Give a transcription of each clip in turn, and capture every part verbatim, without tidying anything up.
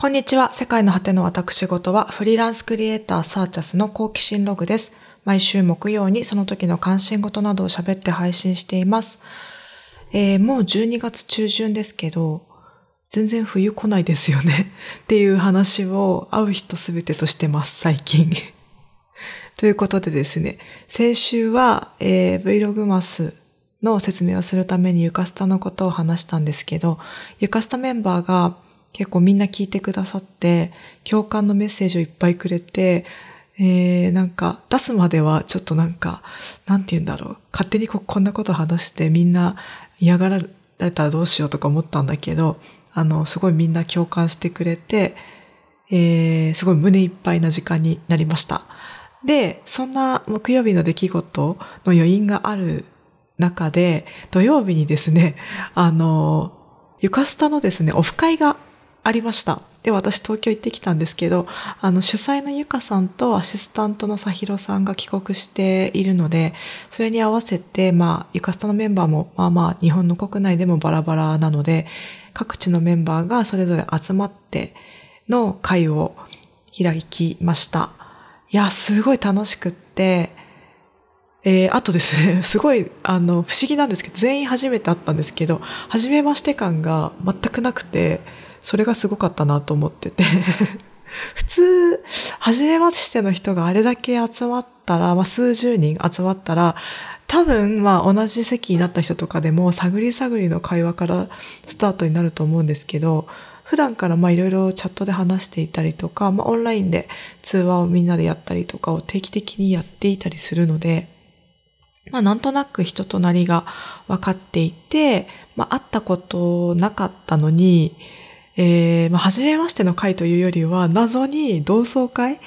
こんにちは。世界の果ての私事はフリーランスクリエイターサーチャスの好奇心ログです。毎週木曜にその時の関心事などを喋って配信しています。えー、もうじゅうにがつちゅうじゅんですけど、全然冬来ないですよねっていう話を会う人すべてとしてます、最近。ということでですね、先週は、えー、Vlogmas の説明をするためにゆかすたのことを話したんですけど、ゆかすたメンバーが結構みんな聞いてくださって、共感のメッセージをいっぱいくれて、えー、なんか出すまではちょっとなんか、なんて言うんだろう、勝手に こ, こんなこと話してみんな嫌がられたらどうしようとか思ったんだけど、あの、すごいみんな共感してくれて、えー、すごい胸いっぱいな時間になりました。で、そんな木曜日の出来事の余韻がある中で、土曜日にですね、あの、ゆかすたのですね、オフ会がありました。で、私東京行ってきたんですけど、あの主催のゆかさんとアシスタントのさひろさんが帰国しているので、それに合わせて、まあ、ゆかすたのメンバーも、まあまあ、日本の国内でもバラバラなので、各地のメンバーがそれぞれ集まっての会を開きました。いや、すごい楽しくって、えー、あとですね、すごい、あの、不思議なんですけど、全員初めて会ったんですけど、初めまして感が全くなくて、それがすごかったなと思ってて。普通、初めましての人があれだけ集まったら、まあ、数十人集まったら、多分、まあ、同じ席になった人とかでも、探り探りの会話からスタートになると思うんですけど、普段からまあいろいろチャットで話していたりとか、まあ、オンラインで通話をみんなでやったりとかを定期的にやっていたりするので、まあ、なんとなく人となりが分かっていて、まあ、会ったことなかったのに、えー、まあ、初めましての会というよりは、謎に同窓会、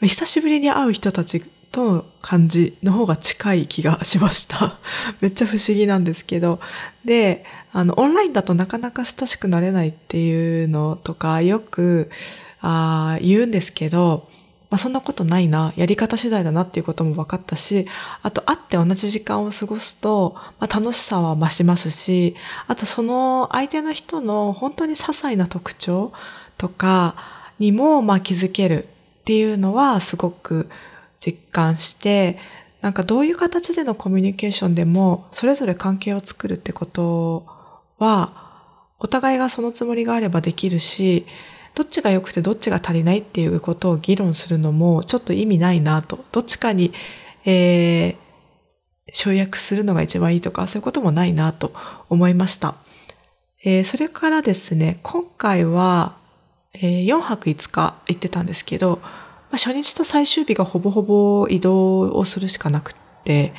久しぶりに会う人たちとの感じの方が近い気がしました。めっちゃ不思議なんですけど。で、あの、オンラインだとなかなか親しくなれないっていうのとか、よく、あー、言うんですけど、まあ、そんなことないな、やり方次第だなっていうことも分かったし、あと会って同じ時間を過ごすと、まあ、楽しさは増しますし、あとその相手の人の本当に些細な特徴とかにもまあ気づけるっていうのはすごく実感して、なんかどういう形でのコミュニケーションでもそれぞれ関係を作るってことは、お互いがそのつもりがあればできるし、どっちが良くてどっちが足りないっていうことを議論するのもちょっと意味ないなと。どっちかに、えー、集約するのが一番いいとか、そういうこともないなと思いました。えー、それからですね、今回は、えー、よんはくいつか行ってたんですけど、まあ、初日と最終日がほぼほぼ移動をするしかなくて、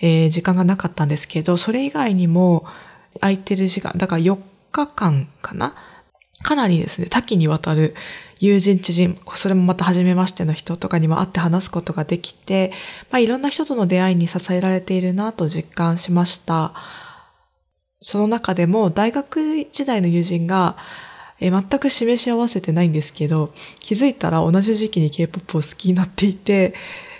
えー、時間がなかったんですけど、それ以外にも空いてる時間、だからよっかかんかな、かなりですね、多岐にわたる友人、知人、それもまた初めましての人とかにも会って話すことができて、まあ、いろんな人との出会いに支えられているなと実感しました。その中でも大学時代の友人が、え全く示し合わせてないんですけど、気づいたら同じ時期に ケーポップ を好きになっていて、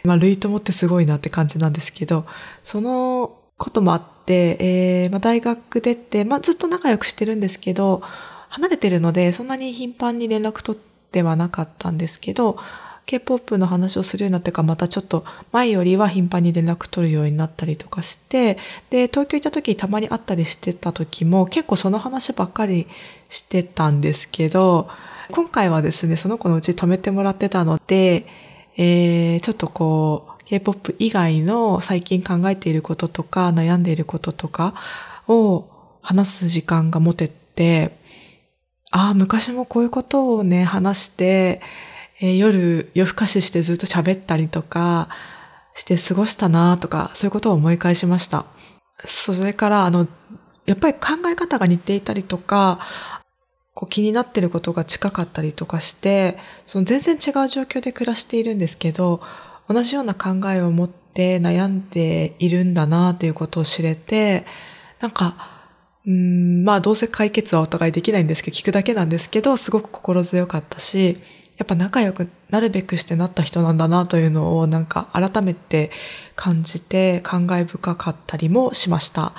まあ、類友ってすごいなって感じなんですけど、そのこともあって、えーまあ、大学出て、まあ、ずっと仲良くしてるんですけど、離れてるので、そんなに頻繁に連絡取ってはなかったんですけど、ケーポップ の話をするようになってから、またちょっと前よりは頻繁に連絡取るようになったりとかして、で、東京行った時にたまに会ったりしてた時も、結構その話ばっかりしてたんですけど、今回はですね、その子のうち止めてもらってたので、えー、ちょっとこう、ケーポップ 以外の最近考えていることとか、悩んでいることとかを話す時間が持てて、ああ、昔もこういうことをね、話して、えー、夜夜更かししてずっと喋ったりとかして過ごしたなとか、そういうことを思い返しました。それから、あの、やっぱり考え方が似ていたりとか、こう気になってることが近かったりとかして、その全然違う状況で暮らしているんですけど、同じような考えを持って悩んでいるんだなということを知れて、なんか、うーん、まあどうせ解決はお互いできないんですけど、聞くだけなんですけど、すごく心強かったし、やっぱ仲良くなるべくしてなった人なんだなというのを、なんか改めて感じて感慨深かったりもしました。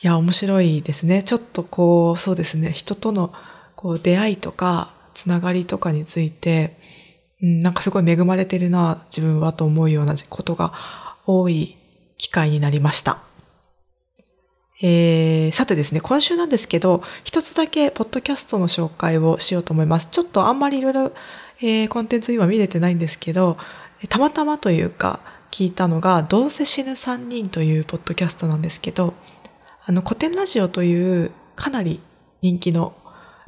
いや、面白いですね。ちょっとこう、そうですね、人とのこう出会いとかつながりとかについて、うん、なんかすごい恵まれてるな自分はと思うようなことが多い機会になりました。えー、さてですね、今週なんですけど、一つだけポッドキャストの紹介をしようと思います。ちょっとあんまりいろいろ、えー、コンテンツ今見れてないんですけど、たまたまというか聞いたのが、どうせ死ぬさんにんというポッドキャストなんですけど、あの古典ラジオというかなり人気の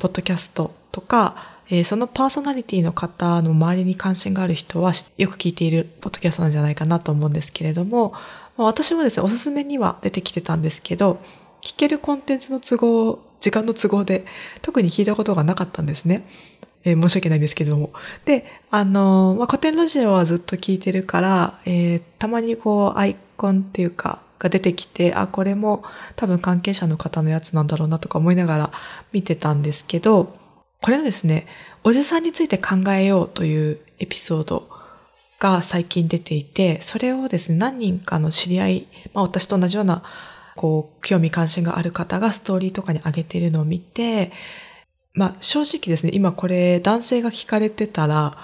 ポッドキャストとか、えー、そのパーソナリティの方の周りに関心がある人はよく聞いているポッドキャストなんじゃないかなと思うんですけれども、私もですね、おすすめには出てきてたんですけど、聞けるコンテンツの都合、時間の都合で特に聞いたことがなかったんですね。えー、申し訳ないんですけども。で、あのー、まあ、古典ラジオはずっと聞いてるから、えー、たまにこうアイコンっていうかが出てきて、あ、これも多分関係者の方のやつなんだろうなとか思いながら見てたんですけど、これはですね、おじさんについて考えようというエピソードが最近出ていて、それをですね、何人かの知り合い、まあ、私と同じようなこう興味関心がある方がストーリーとかに上げているのを見て、まあ、正直ですね、今これ男性が聞かれてたら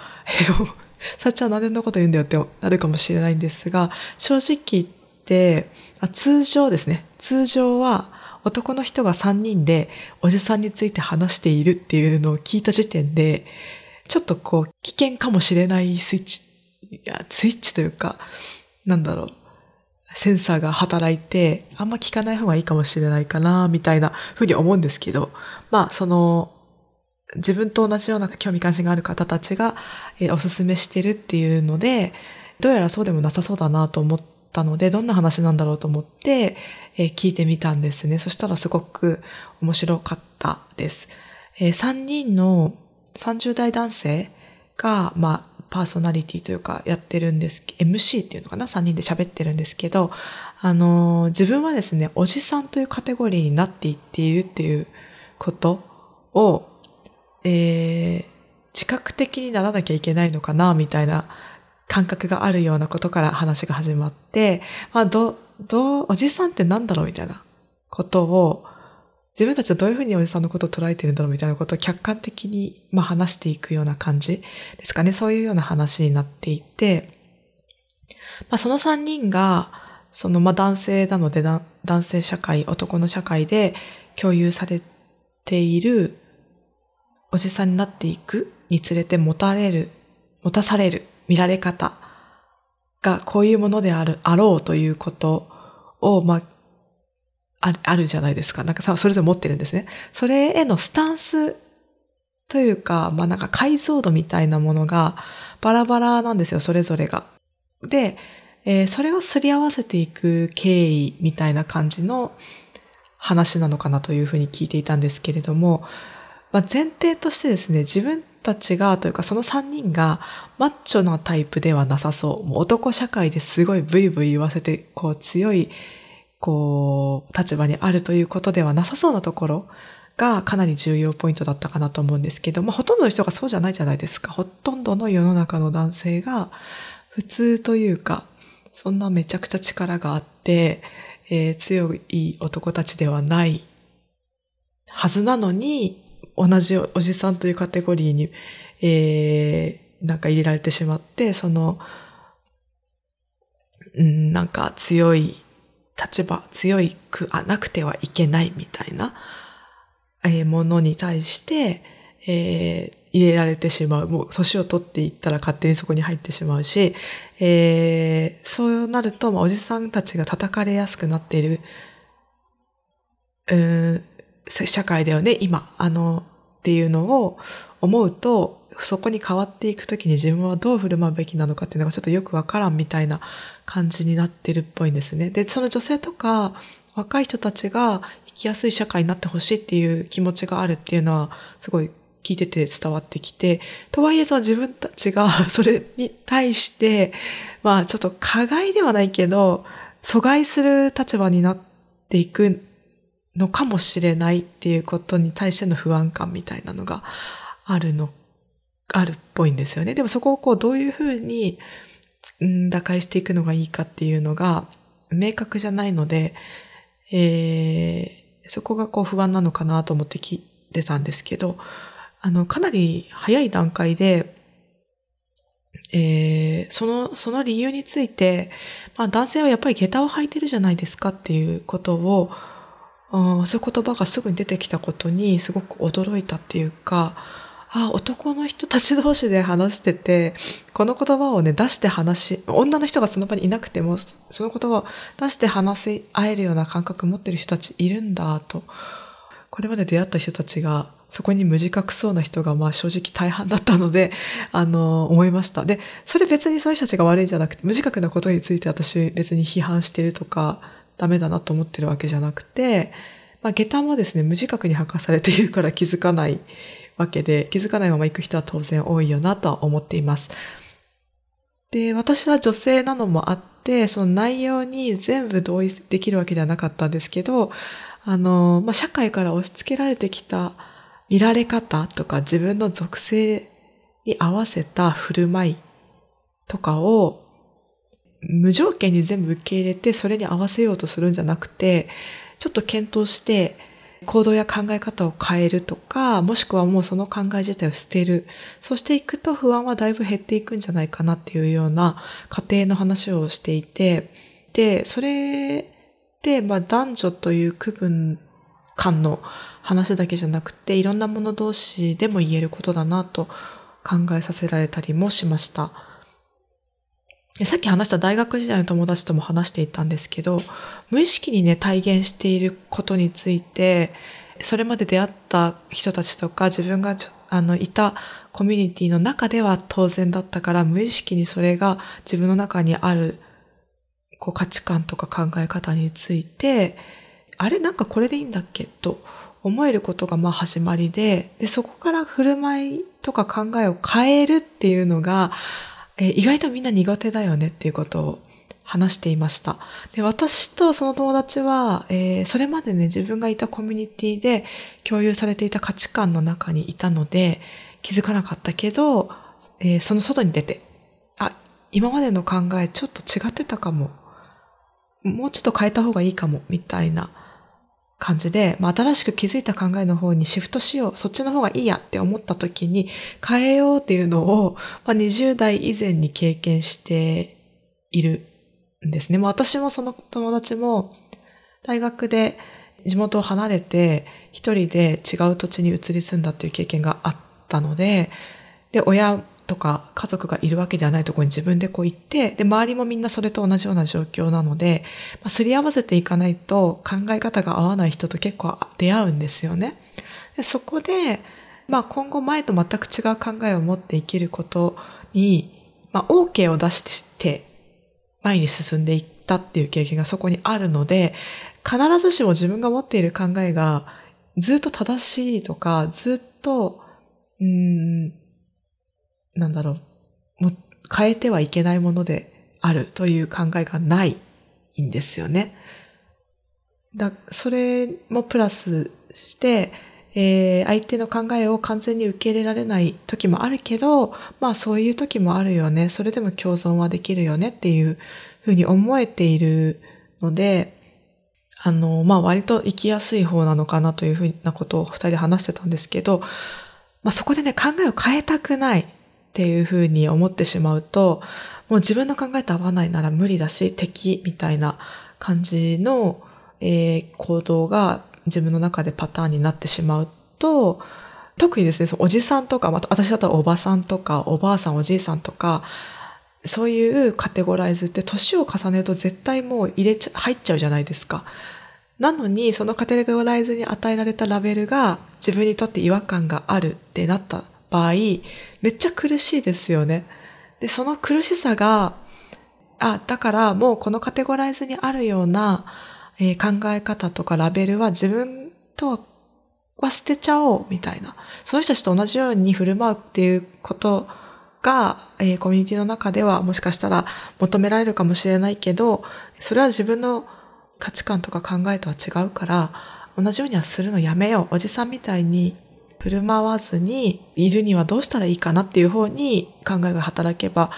「さっちゃんなんでそんなこと言うんだよ」ってなるかもしれないんですが、正直言って通常ですね通常は男の人がさんにんでおじさんについて話しているっていうのを聞いた時点で、ちょっとこう危険かもしれないスイッチいやスイッチというか、なんだろう、センサーが働いて、あんま聞かない方がいいかもしれないかなみたいなふうに思うんですけど、まあその自分と同じような興味関心がある方たちが、えー、おすすめしてるっていうので、どうやらそうでもなさそうだなと思ったので、どんな話なんだろうと思って、えー、聞いてみたんですね。そしたらすごく面白かったです。えー、さんにんのさんじゅう代男性が、まあパーソナリティというかやってるんです、エムシー っていうのかな、さんにんで喋ってるんですけど、あのー、自分はですね、おじさんというカテゴリーになっていっているっていうことを、えー、自覚的にならなきゃいけないのかなみたいな感覚があるようなことから話が始まって、まあ、ど、どう、おじさんってなんだろうみたいなことを、自分たちはどういうふうにおじさんのことを捉えてるんだろうみたいなことを客観的にまあ話していくような感じですかね。そういうような話になっていて、まあ、そのさんにんが、そのまあ男性なので男性社会、男の社会で共有されているおじさんになっていくにつれて持たれる、持たされる見られ方がこういうものである、あろうということをまああ る, あるじゃないですか。なんかさ、それぞれ持ってるんですね。それへのスタンスというか、まあなんか解像度みたいなものがバラバラなんですよ、それぞれが。で、えー、それをすり合わせていく経緯みたいな感じの話なのかなというふうに聞いていたんですけれども、まあ、前提としてですね、自分たちがというかそのさんにんがマッチョなタイプではなさそう。もう男社会ですごいブイブイ言わせて、こう強いこう立場にあるということではなさそうなところがかなり重要ポイントだったかなと思うんですけど、まあ、ほとんどの人がそうじゃないじゃないですか。ほとんどの世の中の男性が普通というか、そんなめちゃくちゃ力があって、えー、強い男たちではないはずなのに、同じおじさんというカテゴリーに、えー、なんか入れられてしまって、そのんなんか強い立場、強いくあなくてはいけないみたいな、えー、ものに対して、えー、入れられてしまう。もう年を取っていったら勝手にそこに入ってしまうし、えー、そうなると、まあ、おじさんたちが叩かれやすくなっている、うーん、社会だよね、今、あの、っていうのを思うと、そこに変わっていくときに自分はどう振る舞うべきなのかっていうのがちょっとよくわからんみたいな感じになってるっぽいんですね。で、その女性とか若い人たちが生きやすい社会になってほしいっていう気持ちがあるっていうのはすごい聞いてて伝わってきて、とはいえその自分たちがそれに対して、まあちょっと加害ではないけど、阻害する立場になっていくのかもしれないっていうことに対しての不安感みたいなのがあるのか。あるっぽいんですよね。でもそこをこうどういうふうに打開していくのがいいかっていうのが明確じゃないので、えー、そこがこう不安なのかなと思って聞いてたんですけど、あのかなり早い段階で、えー、そのその理由について、まあ、男性はやっぱり下駄を履いてるじゃないですかっていうことを、うん、そういう言葉がすぐに出てきたことにすごく驚いたっていうか、あ、男の人たち同士で話してて、この言葉をね出して話し、女の人がその場にいなくてもその言葉を出して話せ合えるような感覚を持ってる人たちいるんだと、これまで出会った人たちがそこに無自覚そうな人がまあ正直大半だったので、あの思いました。で、それ別にそういう人たちが悪いんじゃなくて、無自覚なことについて私別に批判してるとかダメだなと思ってるわけじゃなくて、まあ、下駄もですね無自覚に履かされているから気づかないわけで、気づかないまま行く人は当然多いよなとは思っています。で、私は女性なのもあって、その内容に全部同意できるわけではなかったんですけど、あの、まあ、社会から押し付けられてきた見られ方とか自分の属性に合わせた振る舞いとかを無条件に全部受け入れてそれに合わせようとするんじゃなくて、ちょっと検討して行動や考え方を変えるとか、もしくはもうその考え自体を捨てる、そうしていくと不安はだいぶ減っていくんじゃないかなっていうような過程の話をしていて、で、それで、まあ、男女という区分間の話だけじゃなくて、いろんなもの同士でも言えることだなと考えさせられたりもしました。で、さっき話した大学時代の友達とも話していたんですけど、無意識にね体現していることについて、それまで出会った人たちとか自分があのいたコミュニティの中では当然だったから、無意識にそれが自分の中にあるこう価値観とか考え方について、あれ、なんかこれでいいんだっけと思えることがまあ始まりで、で、そこから振る舞いとか考えを変えるっていうのがえ意外とみんな苦手だよねっていうことを話していました。で、私とその友達は、えー、それまでね自分がいたコミュニティで共有されていた価値観の中にいたので気づかなかったけど、えー、その外に出て、あ、今までの考えちょっと違ってたかも、もうちょっと変えた方がいいかもみたいな感じで、まあ、新しく気づいた考えの方にシフトしよう、そっちの方がいいやって思った時に変えようっていうのを、まあ、にじゅうだい以前に経験しているんですね。まあ、私もその友達も大学で地元を離れて一人で違う土地に移り住んだっていう経験があったので、で、親とか家族がいるわけではないところに自分でこう行って、で、周りもみんなそれと同じような状況なので、まあ、すり合わせていかないと考え方が合わない人と結構出会うんですよね。で、そこで、まあ、今後前と全く違う考えを持って生きることに、まあ、OK を出して前に進んでいったっていう経験がそこにあるので、必ずしも自分が持っている考えがずっと正しいとか、ずっとうーんなんだろう、もう変えてはいけないものであるという考えがないんですよね。だ、それもプラスして、えー、相手の考えを完全に受け入れられない時もあるけど、まあそういう時もあるよね。それでも共存はできるよねっていうふうに思えているので、あの、まあ割と生きやすい方なのかなというふうなことを二人で話してたんですけど、まあそこでね、考えを変えたくないっていうふうに思ってしまうと、もう自分の考えと合わないなら無理だし敵みたいな感じの、えー、行動が自分の中でパターンになってしまうと、特にですね、そのおじさんとか、また私だったらおばさんとかおばあさんおじいさんとか、そういうカテゴライズって年を重ねると絶対もう入れちゃ入っちゃうじゃないですか。なのにそのカテゴライズに与えられたラベルが自分にとって違和感があるってなった場合、めっちゃ苦しいですよね。で、その苦しさが、あ、だからもうこのカテゴライズにあるような、えー、考え方とかラベルは自分とは捨てちゃおうみたいな、その人たちと同じように振る舞うっていうことが、えー、コミュニティの中ではもしかしたら求められるかもしれないけど、それは自分の価値観とか考えとは違うから同じようにはするのやめよう、おじさんみたいに振る舞わずにいるにはどうしたらいいかなっていう方に考えが働けば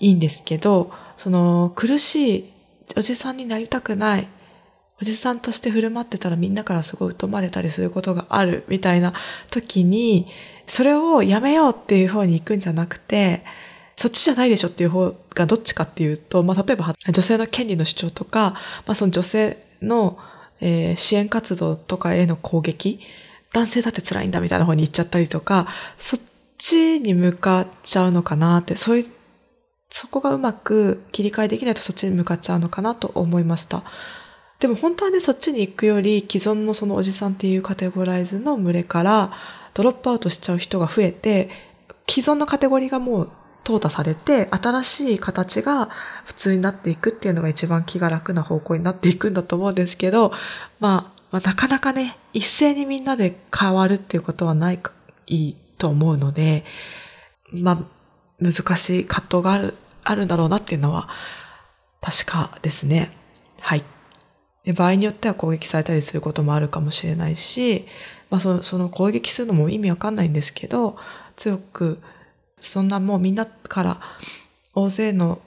いいんですけど、その苦しいおじさんになりたくない、おじさんとして振る舞ってたらみんなからすごい疎まれたりすることがあるみたいな時に、それをやめようっていう方に行くんじゃなくて、そっちじゃないでしょっていう方がどっちかっていうと、まあ、例えば女性の権利の主張とか、まあ、その女性の、えー、支援活動とかへの攻撃、男性だって辛いんだみたいな方に行っちゃったりとか、そっちに向かっちゃうのかなって、そういう、そこがうまく切り替えできないとそっちに向かっちゃうのかなと思いました。でも本当はね、そっちに行くより既存のそのおじさんっていうカテゴライズの群れからドロップアウトしちゃう人が増えて、既存のカテゴリーがもう淘汰されて、新しい形が普通になっていくっていうのが一番気が楽な方向になっていくんだと思うんですけど、まあ、まあ、なかなかね、一斉にみんなで変わるっていうことはないと思うので、まあ、難しい葛藤がある、あるんだろうなっていうのは確かですね。はい。で、場合によっては攻撃されたりすることもあるかもしれないし、まあ、その、その攻撃するのも意味わかんないんですけど、強く、そんなもうみんなから、大勢の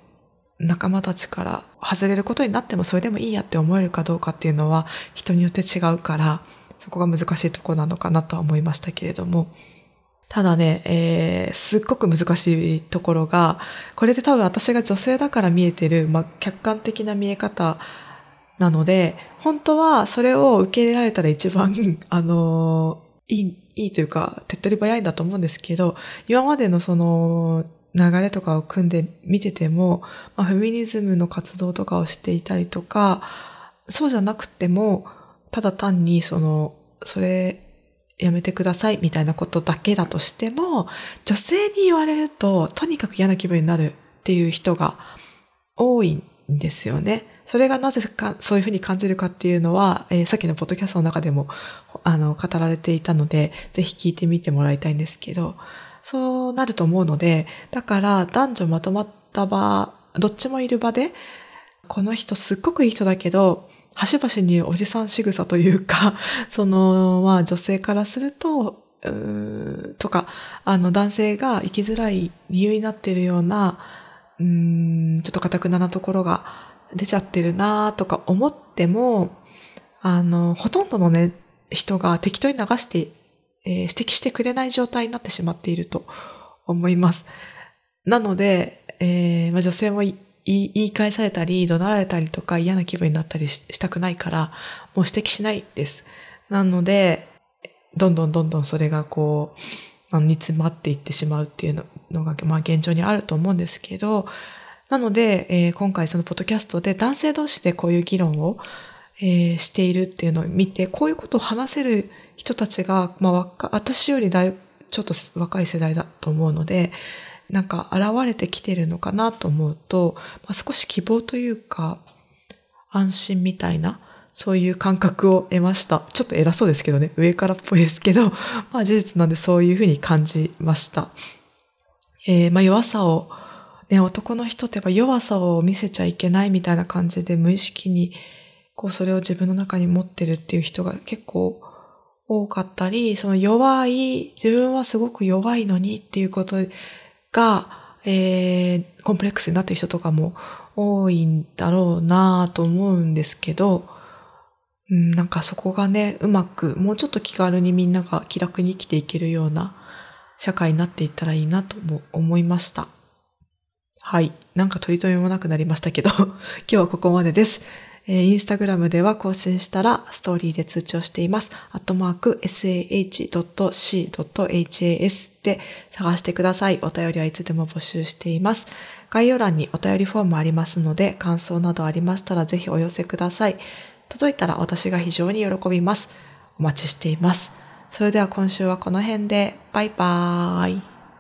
仲間たちから外れることになってもそれでもいいやって思えるかどうかっていうのは人によって違うから、そこが難しいところなのかなとは思いましたけれども。ただね、えー、すっごく難しいところが、これで多分私が女性だから見えてる、まあ、客観的な見え方、なので、本当はそれを受け入れられたら一番、あの、いい、いいというか、手っ取り早いんだと思うんですけど、今までのその流れとかを組んで見てても、まあ、フェミニズムの活動とかをしていたりとか、そうじゃなくても、ただ単にその、それやめてくださいみたいなことだけだとしても、女性に言われると、とにかく嫌な気分になるっていう人が多いんですよね。それがなぜかそういうふうに感じるかっていうのは、えー、さっきのポッドキャストの中でもあの語られていたので、ぜひ聞いてみてもらいたいんですけど、そうなると思うので、だから男女まとまった場、どっちもいる場で、この人すっごくいい人だけど、端々におじさん仕草というか、その、まあ女性からすると、うーとか、あの男性が生きづらい理由になっているような、うーん、ちょっと固くななところが、出ちゃってるなーとか思っても、あの、ほとんどのね、人が適当に流して、えー、指摘してくれない状態になってしまっていると思います。なので、えーまあ、女性もいい言い返されたり、怒鳴られたりとか嫌な気分になったり し, したくないから、もう指摘しないです。なので、どんどんどんどんそれがこう、あの煮詰まっていってしまうっていう の, のが、まあ現状にあると思うんですけど、なので、えー、今回そのポッドキャストで男性同士でこういう議論を、えー、しているっていうのを見て、こういうことを話せる人たちが、まあ、若私よりだいぶちょっと若い世代だと思うので、なんか現れてきてるのかなと思うと、まあ、少し希望というか安心みたいな、そういう感覚を得ました。ちょっと偉そうですけどね、上からっぽいですけど、まあ、事実なんでそういうふうに感じました。えー、まあ弱さをね、男の人ってやっぱ弱さを見せちゃいけないみたいな感じで無意識にこうそれを自分の中に持ってるっていう人が結構多かったり、その弱い、自分はすごく弱いのにっていうことが、えー、コンプレックスになってる人とかも多いんだろうなぁと思うんですけど、うん、なんかそこがね、うまくもうちょっと気軽にみんなが気楽に生きていけるような社会になっていったらいいなとも思いました。はい。なんか取り留めもなくなりましたけど、今日はここまでです。えー、インスタグラムでは更新したらストーリーで通知をしています。アットマーク エスエイチシーエイチエーエス で探してください。お便りはいつでも募集しています。概要欄にお便りフォームありますので、感想などありましたらぜひお寄せください。届いたら私が非常に喜びます。お待ちしています。それでは今週はこの辺で。バイバーイ。